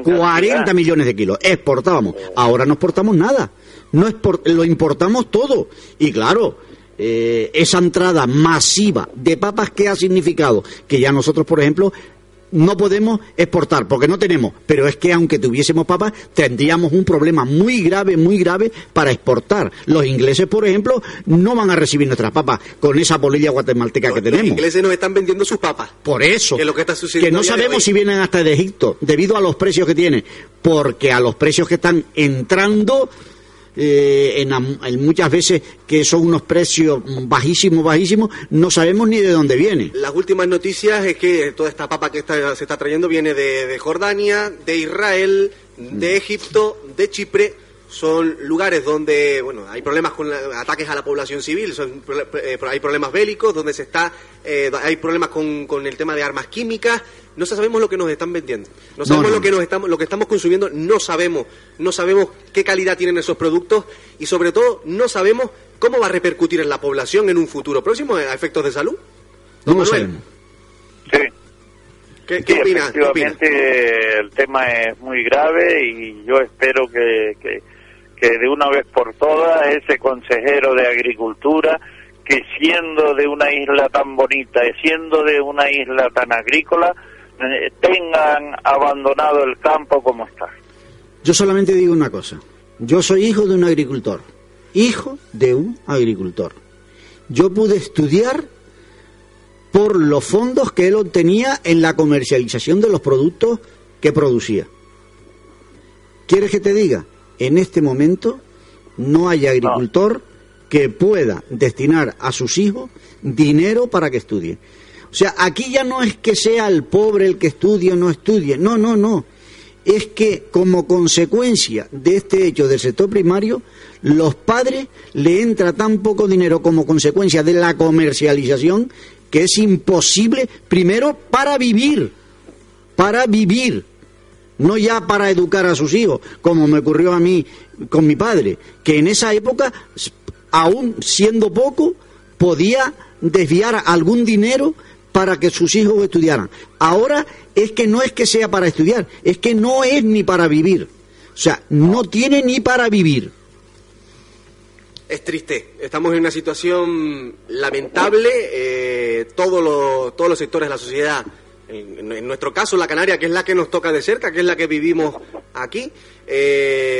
40 millones de kilos. Exportábamos. Ahora no exportamos nada. No lo importamos todo. Y claro, esa entrada masiva de papas, que ha significado que ya nosotros, por ejemplo, no podemos exportar porque no tenemos, pero es que aunque tuviésemos papas tendríamos un problema muy grave para exportar. Los ingleses, por ejemplo, no van a recibir nuestras papas con esa polilla guatemalteca que tenemos. Los ingleses nos están vendiendo sus papas. Por eso, que, lo que, está que no sabemos si vienen hasta de Egipto, debido a los precios que tienen, porque a los precios que están entrando... muchas veces que son unos precios bajísimos, no sabemos ni de dónde viene. Las últimas noticias es que toda esta papa que se está trayendo viene de Jordania, de Israel, de Egipto, de Chipre. Son lugares donde, bueno, hay problemas con ataques a la población civil, hay problemas bélicos, donde se está, hay problemas con el tema de armas químicas. No sabemos lo que nos están vendiendo, no sabemos lo que estamos consumiendo, no sabemos qué calidad tienen esos productos y sobre todo no sabemos cómo va a repercutir en la población en un futuro próximo a efectos de salud. No sabemos. Sí. ¿Qué opinas? Efectivamente, el tema es muy grave y yo espero que de una vez por todas ese consejero de Agricultura, que siendo de una isla tan bonita, siendo de una isla tan agrícola, tengan abandonado el campo como está. Yo solamente digo una cosa. Yo soy hijo de un agricultor. Yo pude estudiar por los fondos que él obtenía en la comercialización de los productos que producía. ¿Quieres que te diga? En este momento no hay agricultor que pueda destinar a sus hijos dinero para que estudien. O sea, aquí ya no es que sea el pobre el que estudie o no estudie, no. Es que como consecuencia de este hecho del sector primario, los padres le entra tan poco dinero como consecuencia de la comercialización que es imposible, primero, para vivir, no ya para educar a sus hijos, como me ocurrió a mí con mi padre, que en esa época, aún siendo poco, podía desviar algún dinero para que sus hijos estudiaran. Ahora es que no es que sea para estudiar, es que no es ni para vivir. O sea, no tiene ni para vivir. Es triste, estamos en una situación lamentable, todos los sectores de la sociedad, en nuestro caso la Canaria, que es la que nos toca de cerca, que es la que vivimos aquí,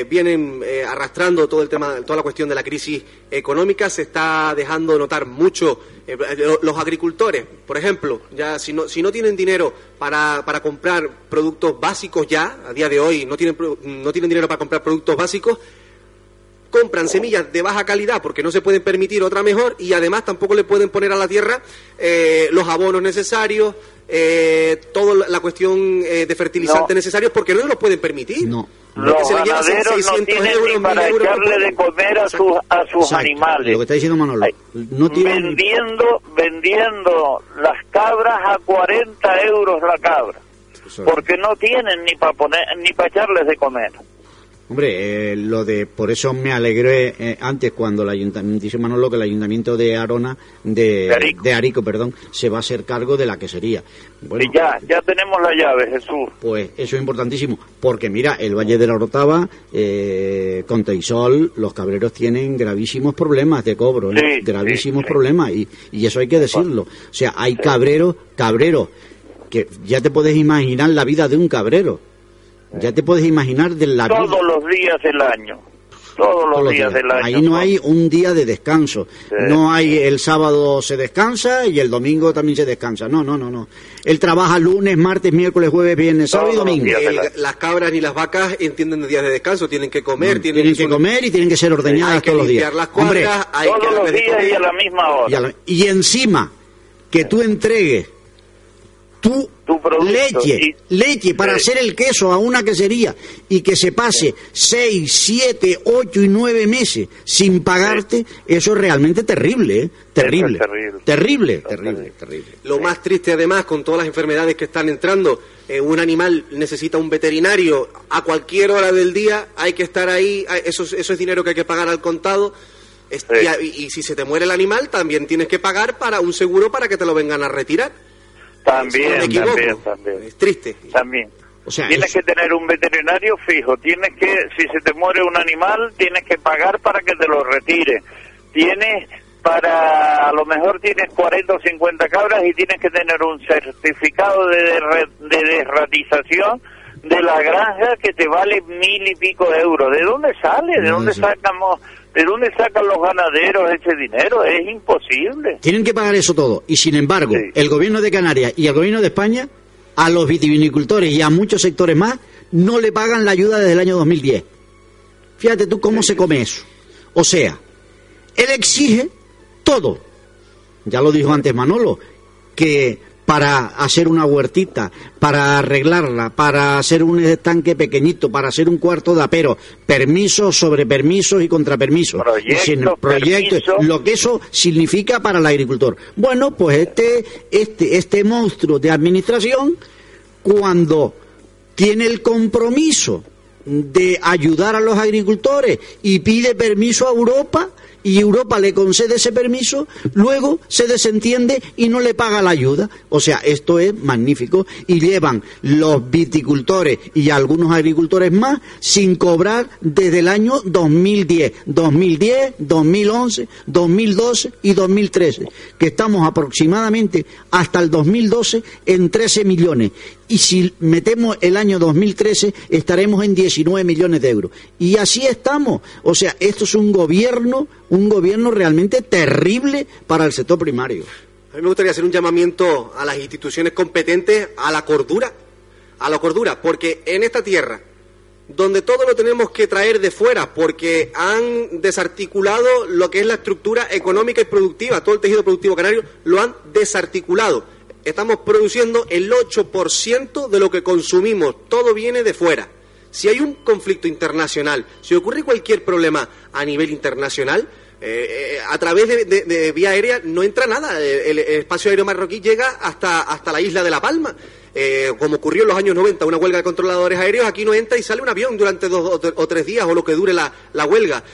vienen arrastrando todo el tema, toda la cuestión de la crisis económica. Se está dejando notar mucho los agricultores, por ejemplo, ya si no tienen dinero para comprar productos básicos ya, a día de hoy no tienen dinero para comprar productos básicos, compran semillas de baja calidad porque no se pueden permitir otra mejor, y además tampoco le pueden poner a la tierra los abonos necesarios, toda la cuestión de fertilizantes necesarios, porque no los pueden permitir. Los ganaderos no tienen ni para echarle de comer a sus animales. Lo que está diciendo Manolo, no tienen... vendiendo las cabras a 40 euros la cabra, porque no tienen ni para echarles de comer. Hombre, por eso me alegré antes cuando el ayuntamiento, dice Manolo, que el ayuntamiento de Arico, se va a hacer cargo de la quesería. Bueno, y ya tenemos la llave, Jesús. Pues eso es importantísimo, porque mira, el Valle de la Orotava, con Teisol, los cabreros tienen gravísimos problemas de cobro, problemas, y eso hay que decirlo. O sea, hay cabreros, que ya te puedes imaginar la vida de un cabrero. Ya te puedes imaginar de la vida. Todos los días del año. Ahí no hay un día de descanso. Sí. No hay el sábado se descansa y el domingo también se descansa. No. Él trabaja lunes, martes, miércoles, jueves, viernes, sábado y domingo. Las cabras ni las vacas entienden de días de descanso. Tienen que comer. Tienen que comer y tienen que ser ordeñadas todos los días. Las cuadras, todos los días y a la misma hora. Y encima, que tú entregues tu producto, leche para hacer el queso a una quesería, y que se pase 6, 7, 8 y 9 meses sin pagarte, eso es realmente terrible, ¿eh? Terrible. Lo más triste, además, con todas las enfermedades que están entrando, un animal necesita un veterinario a cualquier hora del día, hay que estar ahí, eso es dinero que hay que pagar al contado. Y si se te muere el animal, también tienes que pagar para un seguro para que te lo vengan a retirar. También. Es triste. También. O sea, tienes que tener un veterinario fijo, tienes que, si se te muere un animal, tienes que pagar para que te lo retire. Tienes para, a lo mejor tienes 40 o 50 cabras y tienes que tener un certificado de desratización de la granja que te vale 1.000 y pico euros. ¿De dónde sale? ¿De dónde sacamos? ¿De dónde sacan los ganaderos ese dinero? Es imposible. Tienen que pagar eso todo. Y sin embargo, el gobierno de Canarias y el gobierno de España, a los vitivinicultores y a muchos sectores más, no le pagan la ayuda desde el año 2010. Fíjate tú cómo se come eso. O sea, él exige todo. Ya lo dijo antes Manolo, que para hacer una huertita, para arreglarla, para hacer un estanque pequeñito, para hacer un cuarto de apero, permisos, sobrepermisos y contrapermisos, proyectos, lo que eso significa para el agricultor. Bueno, pues este monstruo de administración, cuando tiene el compromiso de ayudar a los agricultores y pide permiso a Europa, y Europa le concede ese permiso, luego se desentiende y no le paga la ayuda. O sea, esto es magnífico. Y llevan los viticultores y algunos agricultores más sin cobrar desde el año 2010, 2011, 2012 y 2013, que estamos aproximadamente hasta el 2012 en 13 millones. Y si metemos el año 2013, estaremos en 19 millones de euros. Y así estamos. O sea, esto es un gobierno realmente terrible para el sector primario. A mí me gustaría hacer un llamamiento a las instituciones competentes, a la cordura, porque en esta tierra, donde todo lo tenemos que traer de fuera, porque han desarticulado lo que es la estructura económica y productiva, todo el tejido productivo canario lo han desarticulado. Estamos produciendo el 8% de lo que consumimos, todo viene de fuera. Si hay un conflicto internacional, si ocurre cualquier problema a nivel internacional, a través de vía aérea no entra nada. El espacio aéreo marroquí llega hasta la isla de La Palma. Como ocurrió en los años 90, una huelga de controladores aéreos, aquí no entra y sale un avión durante 2 o 3 días o lo que dure la huelga.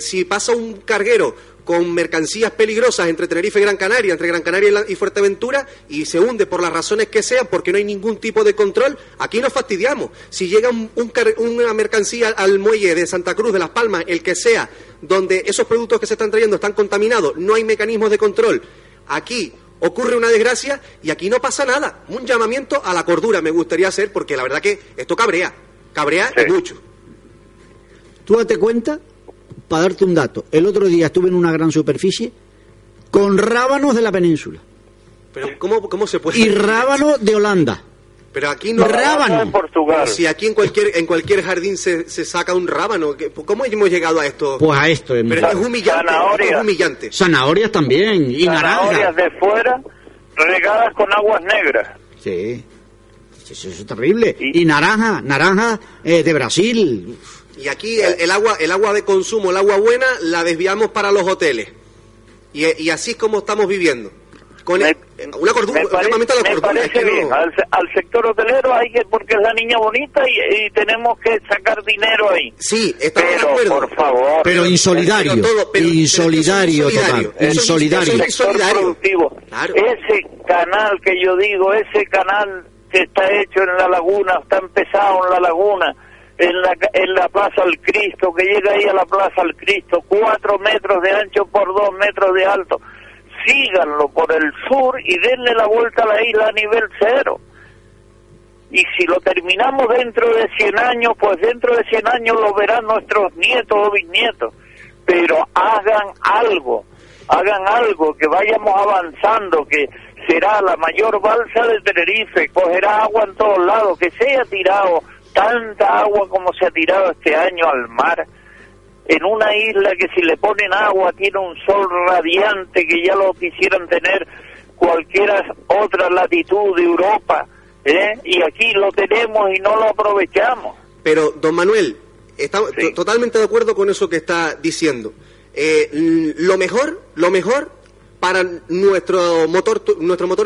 Si pasa un carguero con mercancías peligrosas entre Tenerife y Gran Canaria, entre Gran Canaria y Fuerteventura, y se hunde por las razones que sean, porque no hay ningún tipo de control, aquí nos fastidiamos. Si llega una mercancía al muelle de Santa Cruz, de Las Palmas, el que sea, donde esos productos que se están trayendo están contaminados, no hay mecanismos de control, aquí ocurre una desgracia y aquí no pasa nada. Un llamamiento a la cordura me gustaría hacer, porque la verdad que esto cabrea y mucho. ¿Tú date cuenta? Para darte un dato, el otro día estuve en una gran superficie con rábanos de la península. Pero ¿cómo se puede? Y rábanos de Holanda. Pero aquí no. Rábanos de Portugal. Si aquí en cualquier jardín se saca un rábano, ¿cómo hemos llegado a esto? Pues a esto. Pero es humillante. Zanahorias. Zanahorias también y naranjas. Zanahorias de fuera regadas con aguas negras. Sí. Eso es terrible. Y naranjas de Brasil. Y aquí el agua de consumo, el agua buena, la desviamos para los hoteles. Y así es como estamos viviendo. Me parece bien. Al sector hotelero hay que, porque es la niña bonita y tenemos que sacar dinero ahí. Sí, estamos de acuerdo. Por favor. Pero insolidario. Insolidario. Claro. Ese canal que yo digo, ese canal que está hecho en La Laguna, está empezado en La Laguna, en la Plaza al Cristo, que llega ahí a la Plaza al Cristo, 4 metros de ancho por 2 metros de alto. Síganlo por el sur y denle la vuelta a la isla a nivel cero. Y si lo terminamos dentro de 100 años, pues dentro de 100 años lo verán nuestros nietos o bisnietos. Pero hagan algo, que vayamos avanzando, que será la mayor balsa de Tenerife, cogerá agua en todos lados, que sea tirado tanta agua como se ha tirado este año al mar, en una isla que si le ponen agua tiene un sol radiante que ya lo quisieran tener cualquier otra latitud de Europa, y aquí lo tenemos y no lo aprovechamos. Pero, don Manuel, estamos totalmente de acuerdo con eso que está diciendo. Lo mejor para nuestro motor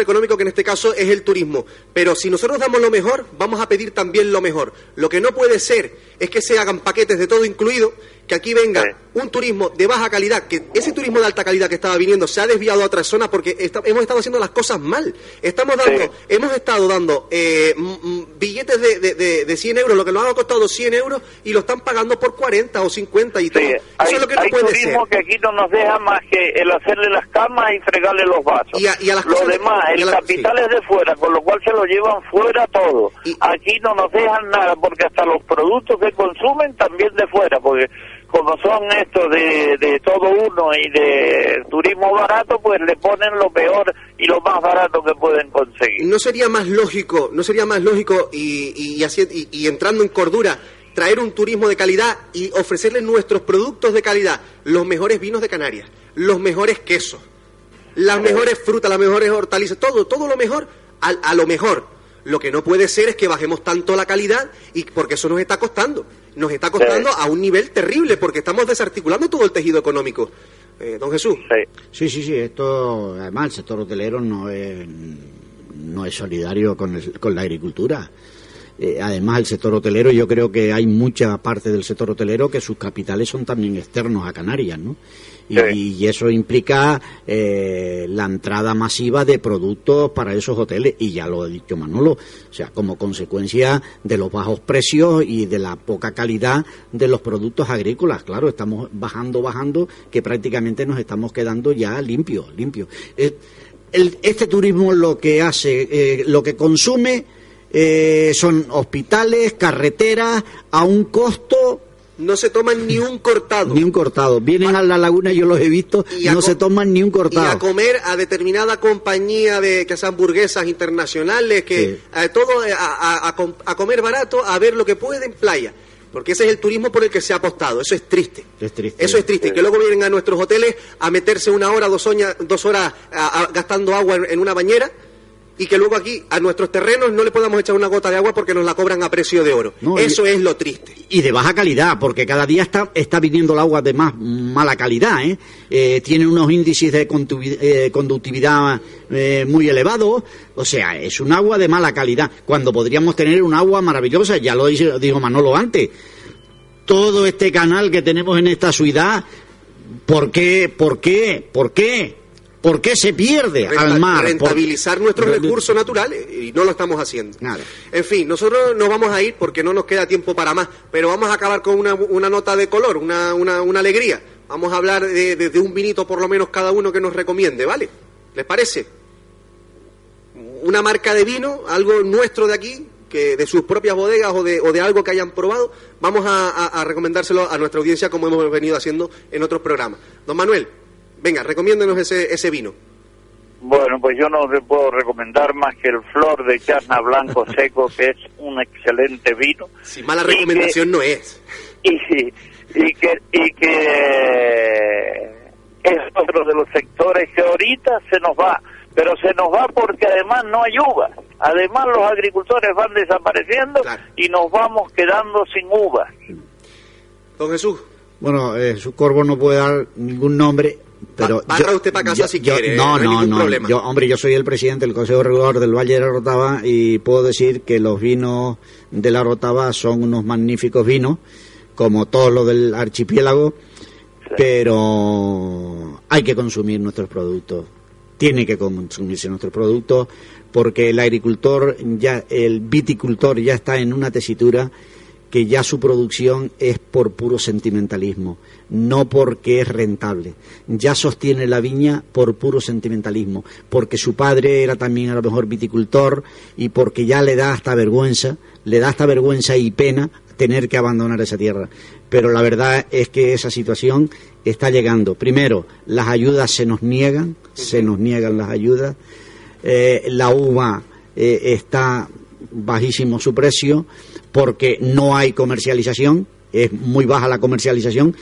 económico, que en este caso es el turismo. Pero si nosotros damos lo mejor, vamos a pedir también lo mejor. Lo que no puede ser es que se hagan paquetes de todo incluido que aquí venga un turismo de baja calidad, que ese turismo de alta calidad que estaba viniendo se ha desviado a otras zonas porque hemos estado haciendo las cosas mal. Hemos estado dando billetes de 100 euros, lo que nos ha costado 100 euros, y lo están pagando por 40 o 50 y todo. Eso es lo que no puede ser. Hay turismo que aquí no nos deja más que el hacerle las camas y fregarle los vasos. Lo demás, el capital es de fuera, con lo cual se lo llevan fuera todo. Aquí no nos dejan nada, porque hasta los productos que consumen también de fuera, porque como son estos de todo uno y de turismo barato, pues le ponen lo peor y lo más barato que pueden conseguir. ¿No sería más lógico y entrando en cordura, traer un turismo de calidad y ofrecerle nuestros productos de calidad, los mejores vinos de Canarias, los mejores quesos, las mejores frutas, las mejores hortalizas, todo lo mejor a lo mejor? Lo que no puede ser es que bajemos tanto la calidad, y porque eso nos está costando a un nivel terrible, porque estamos desarticulando todo el tejido económico. Don Jesús. Sí, esto además el sector hotelero no es solidario con la agricultura. Además el sector hotelero, yo creo que hay mucha parte del sector hotelero que sus capitales son también externos a Canarias, ¿no? Y eso implica la entrada masiva de productos para esos hoteles, y ya lo ha dicho Manolo, o sea, como consecuencia de los bajos precios y de la poca calidad de los productos agrícolas. Claro, estamos bajando, que prácticamente nos estamos quedando ya limpios. Este turismo lo que hace, lo que consume, son hospitales, carreteras, a un costo. No se toman ni un cortado. Vienen a la laguna, yo los he visto, y no se toman ni un cortado. Y a comer a determinada compañía de que hacen hamburguesas internacionales, que todo a comer barato, a ver lo que pueden, playa. Porque ese es el turismo por el que se ha apostado. Eso es triste. Y que luego vienen a nuestros hoteles a meterse 1 hora, 2 horas gastando agua en una bañera, y que luego aquí a nuestros terrenos no le podamos echar una gota de agua porque nos la cobran a precio de oro. No, eso es lo triste. Y de baja calidad, porque cada día está viniendo el agua de más mala calidad, ¿eh? Tiene unos índices de conductividad muy elevados, o sea, es un agua de mala calidad, cuando podríamos tener un agua maravillosa, ya lo dijo Manolo antes. Todo este canal que tenemos en esta ciudad, ¿por qué? ¿Por qué se pierde al mar? Rentabilizar nuestros recursos naturales, y no lo estamos haciendo. Nada. En fin, nosotros nos vamos a ir porque no nos queda tiempo para más, pero vamos a acabar con una nota de color, una alegría. Vamos a hablar de un vinito por lo menos cada uno que nos recomiende, ¿vale? ¿Les parece? Una marca de vino, algo nuestro de aquí, que de sus propias bodegas o de algo que hayan probado, vamos a recomendárselo a nuestra audiencia como hemos venido haciendo en otros programas. Don Manuel. Venga, recomiéndenos ese vino. Bueno, pues yo no le puedo recomendar más que el Flor de Charna Blanco Seco, que es un excelente vino. Sí, mala recomendación no es. Y que es otro de los sectores que ahorita se nos va. Pero se nos va porque además no hay uvas. Además los agricultores van desapareciendo, claro, y nos vamos quedando sin uvas. Don Jesús. Bueno, Jesús Corbo no puede dar ningún nombre, pero barra usted para casa si quiere. No hay ningún problema. Yo soy el presidente del Consejo Regulador del Valle de la Orotava y puedo decir que los vinos de la Orotava son unos magníficos vinos, como todos los del archipiélago, sí, pero hay que consumir nuestros productos. Tiene que consumirse nuestros productos, porque el viticultor ya está en una tesitura que ya su producción es por puro sentimentalismo, no porque es rentable. Ya sostiene la viña por puro sentimentalismo, porque su padre era también a lo mejor viticultor y porque ya le da hasta vergüenza y pena tener que abandonar esa tierra. Pero la verdad es que esa situación está llegando. Primero, las ayudas se nos niegan las ayudas, la uva está bajísimo su precio, porque no hay comercialización, es muy baja la comercialización.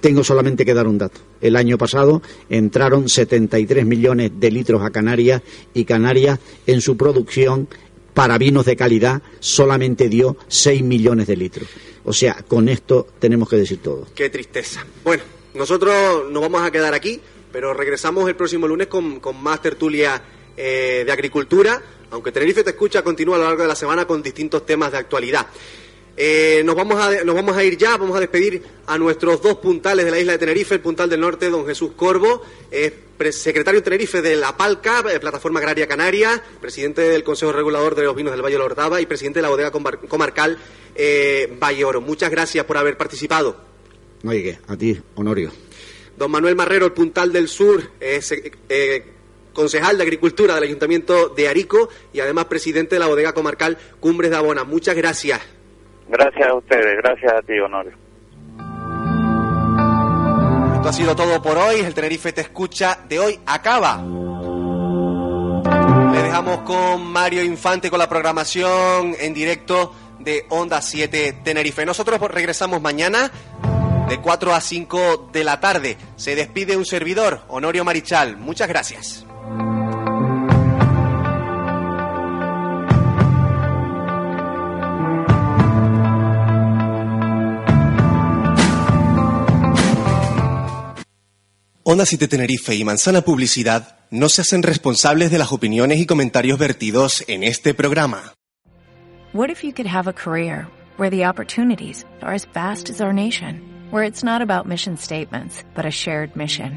Tengo solamente que dar un dato. El año pasado entraron 73 millones de litros a Canarias, y Canarias en su producción para vinos de calidad solamente dio 6 millones de litros. O sea, con esto tenemos que decir todo. Qué tristeza. Bueno, nosotros nos vamos a quedar aquí, pero regresamos el próximo lunes con más tertulia de agricultura. Aunque Tenerife Te Escucha continúa a lo largo de la semana con distintos temas de actualidad. Nos vamos a ir ya, vamos a despedir a nuestros dos puntales de la isla de Tenerife, el puntal del norte, don Jesús Corbo, secretario de Tenerife de la Palca, Plataforma Agraria Canaria, presidente del Consejo Regulador de los Vinos del Valle de la Orotava y presidente de la bodega comarcal Valle Oro. Muchas gracias por haber participado. No hay que, a ti, Honorio. Don Manuel Marrero, el puntal del sur, concejal de Agricultura del Ayuntamiento de Arico y además presidente de la bodega comarcal Cumbres de Abona. Muchas gracias. Gracias a ustedes, gracias a ti, Honorio. Esto ha sido todo por hoy. El Tenerife Te Escucha de hoy acaba. Le dejamos con Mario Infante con la programación en directo de Onda 7 Tenerife. Nosotros regresamos mañana de 4 a 5 de la tarde. Se despide un servidor, Honorio Marichal. Muchas gracias. Onda 7 Tenerife y Manzana Publicidad no se hacen responsables de las opiniones y comentarios vertidos en este programa. What if you could have a career where the opportunities are as vast as our nation, where it's not about mission statements, but a shared mission?